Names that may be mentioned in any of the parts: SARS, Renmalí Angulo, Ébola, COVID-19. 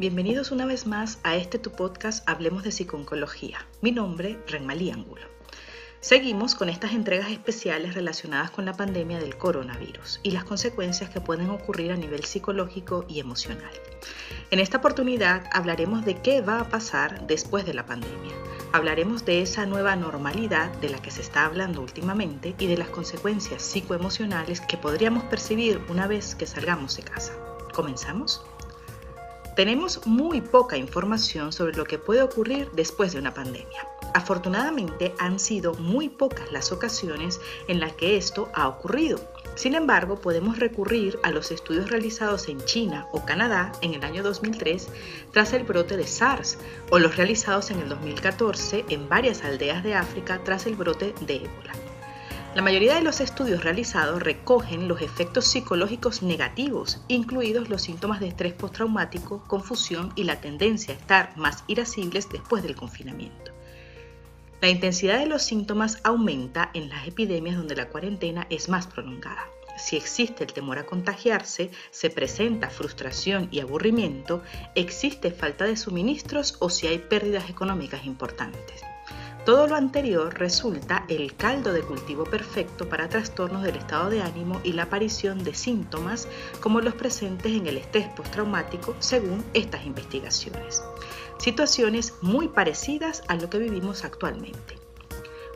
Bienvenidos una vez más a este tu podcast Hablemos de Psico-Oncología. Mi nombre, Renmalí Angulo. Seguimos con estas entregas especiales relacionadas con la pandemia del coronavirus y las consecuencias que pueden ocurrir a nivel psicológico y emocional. En esta oportunidad hablaremos de qué va a pasar después de la pandemia. Hablaremos de esa nueva normalidad de la que se está hablando últimamente y de las consecuencias psicoemocionales que podríamos percibir una vez que salgamos de casa. ¿Comenzamos? Tenemos muy poca información sobre lo que puede ocurrir después de una pandemia. Afortunadamente, han sido muy pocas las ocasiones en las que esto ha ocurrido. Sin embargo, podemos recurrir a los estudios realizados en China o Canadá en el año 2003 tras el brote de SARS, o los realizados en el 2014 en varias aldeas de África tras el brote de Ébola. La mayoría de los estudios realizados recogen los efectos psicológicos negativos, incluidos los síntomas de estrés postraumático, confusión y la tendencia a estar más irascibles después del confinamiento. La intensidad de los síntomas aumenta en las epidemias donde la cuarentena es más prolongada. Si existe el temor a contagiarse, se presenta frustración y aburrimiento, existe falta de suministros o si hay pérdidas económicas importantes. Todo lo anterior resulta el caldo de cultivo perfecto para trastornos del estado de ánimo y la aparición de síntomas como los presentes en el estrés postraumático, según estas investigaciones. Situaciones muy parecidas a lo que vivimos actualmente.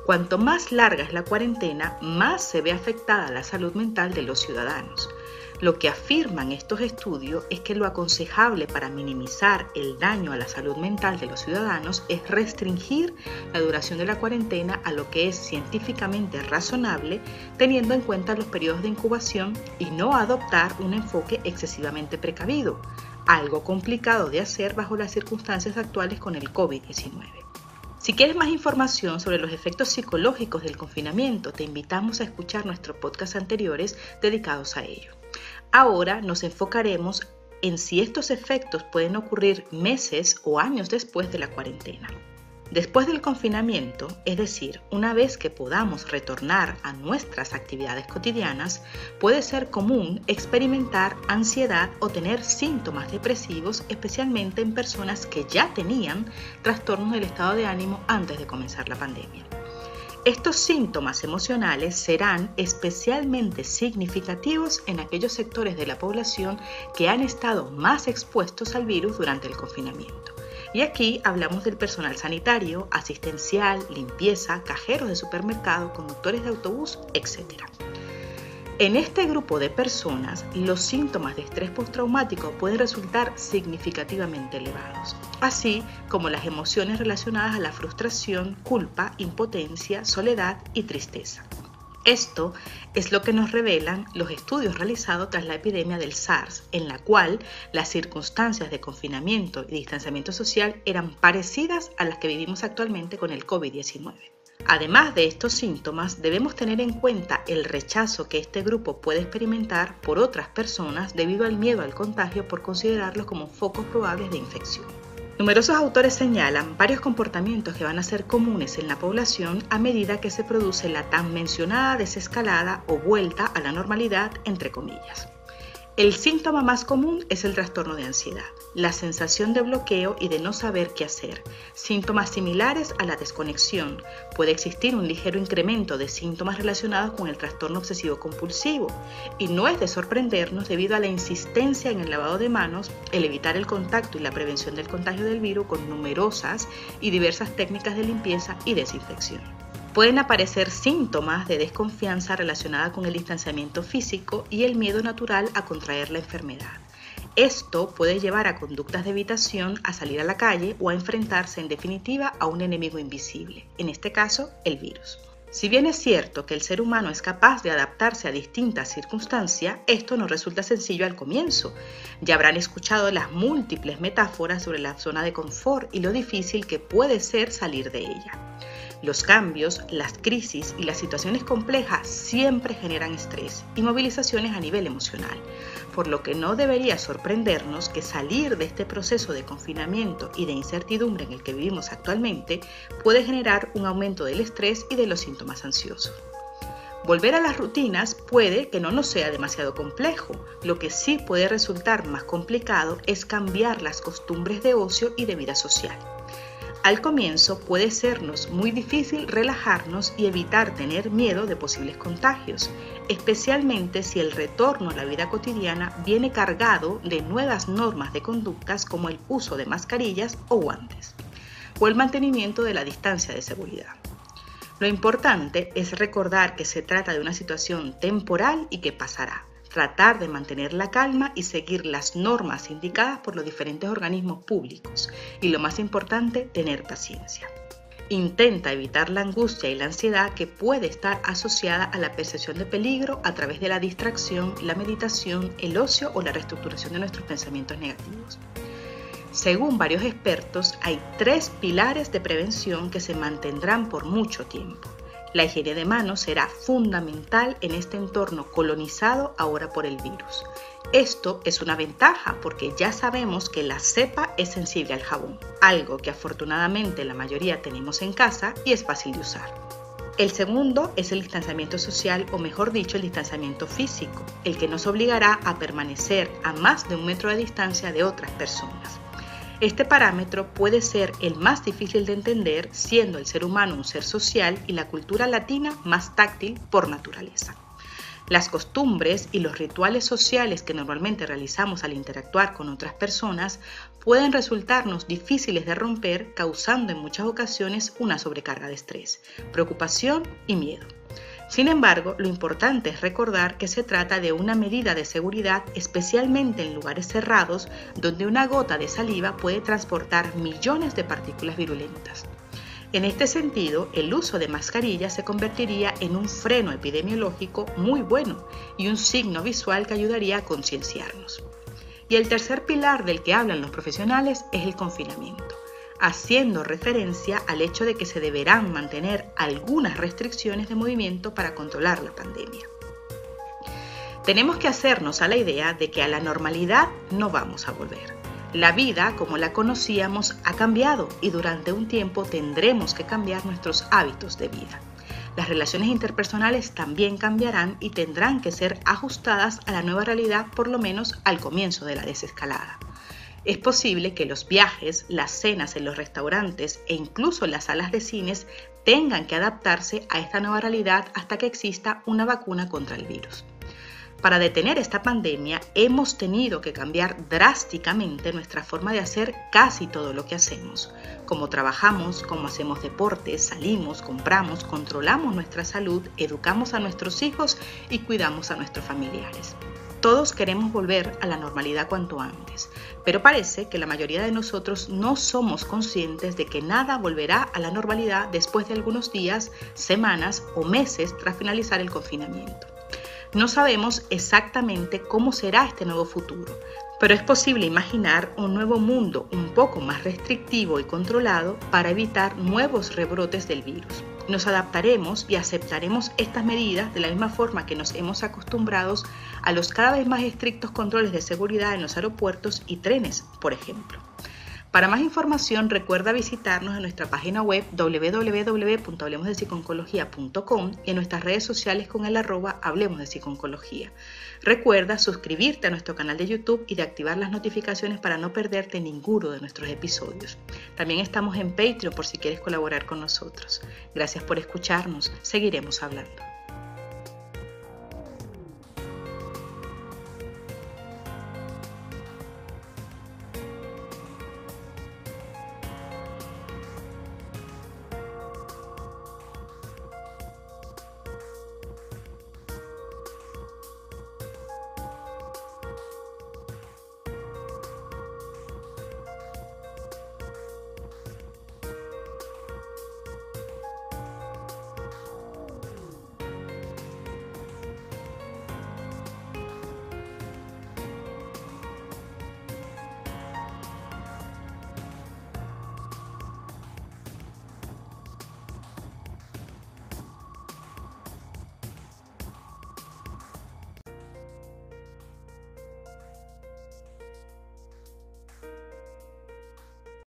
Cuanto más larga es la cuarentena, más se ve afectada la salud mental de los ciudadanos. Lo que afirman estos estudios es que lo aconsejable para minimizar el daño a la salud mental de los ciudadanos es restringir la duración de la cuarentena a lo que es científicamente razonable, teniendo en cuenta los periodos de incubación y no adoptar un enfoque excesivamente precavido, algo complicado de hacer bajo las circunstancias actuales con el COVID-19. Si quieres más información sobre los efectos psicológicos del confinamiento, te invitamos a escuchar nuestros podcasts anteriores dedicados a ello. Ahora nos enfocaremos en si estos efectos pueden ocurrir meses o años después de la cuarentena. Después del confinamiento, es decir, una vez que podamos retornar a nuestras actividades cotidianas, puede ser común experimentar ansiedad o tener síntomas depresivos, especialmente en personas que ya tenían trastornos del estado de ánimo antes de comenzar la pandemia. Estos síntomas emocionales serán especialmente significativos en aquellos sectores de la población que han estado más expuestos al virus durante el confinamiento. Y aquí hablamos del personal sanitario, asistencial, limpieza, cajeros de supermercado, conductores de autobús, etc. En este grupo de personas, los síntomas de estrés postraumático pueden resultar significativamente elevados, así como las emociones relacionadas a la frustración, culpa, impotencia, soledad y tristeza. Esto es lo que nos revelan los estudios realizados tras la epidemia del SARS, en la cual las circunstancias de confinamiento y distanciamiento social eran parecidas a las que vivimos actualmente con el COVID-19. Además de estos síntomas, debemos tener en cuenta el rechazo que este grupo puede experimentar por otras personas debido al miedo al contagio por considerarlos como focos probables de infección. Numerosos autores señalan varios comportamientos que van a ser comunes en la población a medida que se produce la tan mencionada desescalada o vuelta a la normalidad, entre comillas. El síntoma más común es el trastorno de ansiedad, la sensación de bloqueo y de no saber qué hacer. Síntomas similares a la desconexión. Puede existir un ligero incremento de síntomas relacionados con el trastorno obsesivo-compulsivo y no es de sorprendernos debido a la insistencia en el lavado de manos, el evitar el contacto y la prevención del contagio del virus con numerosas y diversas técnicas de limpieza y desinfección. Pueden aparecer síntomas de desconfianza relacionada con el distanciamiento físico y el miedo natural a contraer la enfermedad. Esto puede llevar a conductas de evitación, a salir a la calle o a enfrentarse en definitiva a un enemigo invisible, en este caso el virus. Si bien es cierto que el ser humano es capaz de adaptarse a distintas circunstancias, esto no resulta sencillo al comienzo. Ya habrán escuchado las múltiples metáforas sobre la zona de confort y lo difícil que puede ser salir de ella. Los cambios, las crisis y las situaciones complejas siempre generan estrés y movilizaciones a nivel emocional, por lo que no debería sorprendernos que salir de este proceso de confinamiento y de incertidumbre en el que vivimos actualmente puede generar un aumento del estrés y de los síntomas ansiosos. Volver a las rutinas puede que no nos sea demasiado complejo. Lo que sí puede resultar más complicado es cambiar las costumbres de ocio y de vida social. Al comienzo puede sernos muy difícil relajarnos y evitar tener miedo de posibles contagios, especialmente si el retorno a la vida cotidiana viene cargado de nuevas normas de conductas como el uso de mascarillas o guantes, o el mantenimiento de la distancia de seguridad. Lo importante es recordar que se trata de una situación temporal y que pasará. Tratar de mantener la calma y seguir las normas indicadas por los diferentes organismos públicos. Y lo más importante, tener paciencia. Intenta evitar la angustia y la ansiedad que puede estar asociada a la percepción de peligro a través de la distracción, la meditación, el ocio o la reestructuración de nuestros pensamientos negativos. Según varios expertos, hay 3 pilares de prevención que se mantendrán por mucho tiempo. La higiene de manos será fundamental en este entorno colonizado ahora por el virus. Esto es una ventaja porque ya sabemos que la cepa es sensible al jabón, algo que afortunadamente la mayoría tenemos en casa y es fácil de usar. El segundo es el distanciamiento social, o mejor dicho, el distanciamiento físico, el que nos obligará a permanecer a más de 1 metro de distancia de otras personas. Este parámetro puede ser el más difícil de entender, siendo el ser humano un ser social y la cultura latina más táctil por naturaleza. Las costumbres y los rituales sociales que normalmente realizamos al interactuar con otras personas pueden resultarnos difíciles de romper, causando en muchas ocasiones una sobrecarga de estrés, preocupación y miedo. Sin embargo, lo importante es recordar que se trata de una medida de seguridad, especialmente en lugares cerrados, donde una gota de saliva puede transportar millones de partículas virulentas. En este sentido, el uso de mascarillas se convertiría en un freno epidemiológico muy bueno y un signo visual que ayudaría a concienciarnos. Y el tercer pilar del que hablan los profesionales es el confinamiento, haciendo referencia al hecho de que se deberán mantener algunas restricciones de movimiento para controlar la pandemia. Tenemos que hacernos a la idea de que a la normalidad no vamos a volver. La vida como la conocíamos ha cambiado y durante un tiempo tendremos que cambiar nuestros hábitos de vida. Las relaciones interpersonales también cambiarán y tendrán que ser ajustadas a la nueva realidad, por lo menos al comienzo de la desescalada. Es posible que los viajes, las cenas en los restaurantes e incluso las salas de cines tengan que adaptarse a esta nueva realidad hasta que exista una vacuna contra el virus. Para detener esta pandemia hemos tenido que cambiar drásticamente nuestra forma de hacer casi todo lo que hacemos. Cómo trabajamos, cómo hacemos deportes, salimos, compramos, controlamos nuestra salud, educamos a nuestros hijos y cuidamos a nuestros familiares. Todos queremos volver a la normalidad cuanto antes, pero parece que la mayoría de nosotros no somos conscientes de que nada volverá a la normalidad después de algunos días, semanas o meses tras finalizar el confinamiento. No sabemos exactamente cómo será este nuevo futuro, pero es posible imaginar un nuevo mundo un poco más restrictivo y controlado para evitar nuevos rebrotes del virus. Nos adaptaremos y aceptaremos estas medidas de la misma forma que nos hemos acostumbrado a los cada vez más estrictos controles de seguridad en los aeropuertos y trenes, por ejemplo. Para más información, recuerda visitarnos en nuestra página web www.hablemosdepsiconcología.com y en nuestras redes sociales con el @hablemosdepsiconcología. Recuerda suscribirte a nuestro canal de YouTube y de activar las notificaciones para no perderte ninguno de nuestros episodios. También estamos en Patreon por si quieres colaborar con nosotros. Gracias por escucharnos. Seguiremos hablando.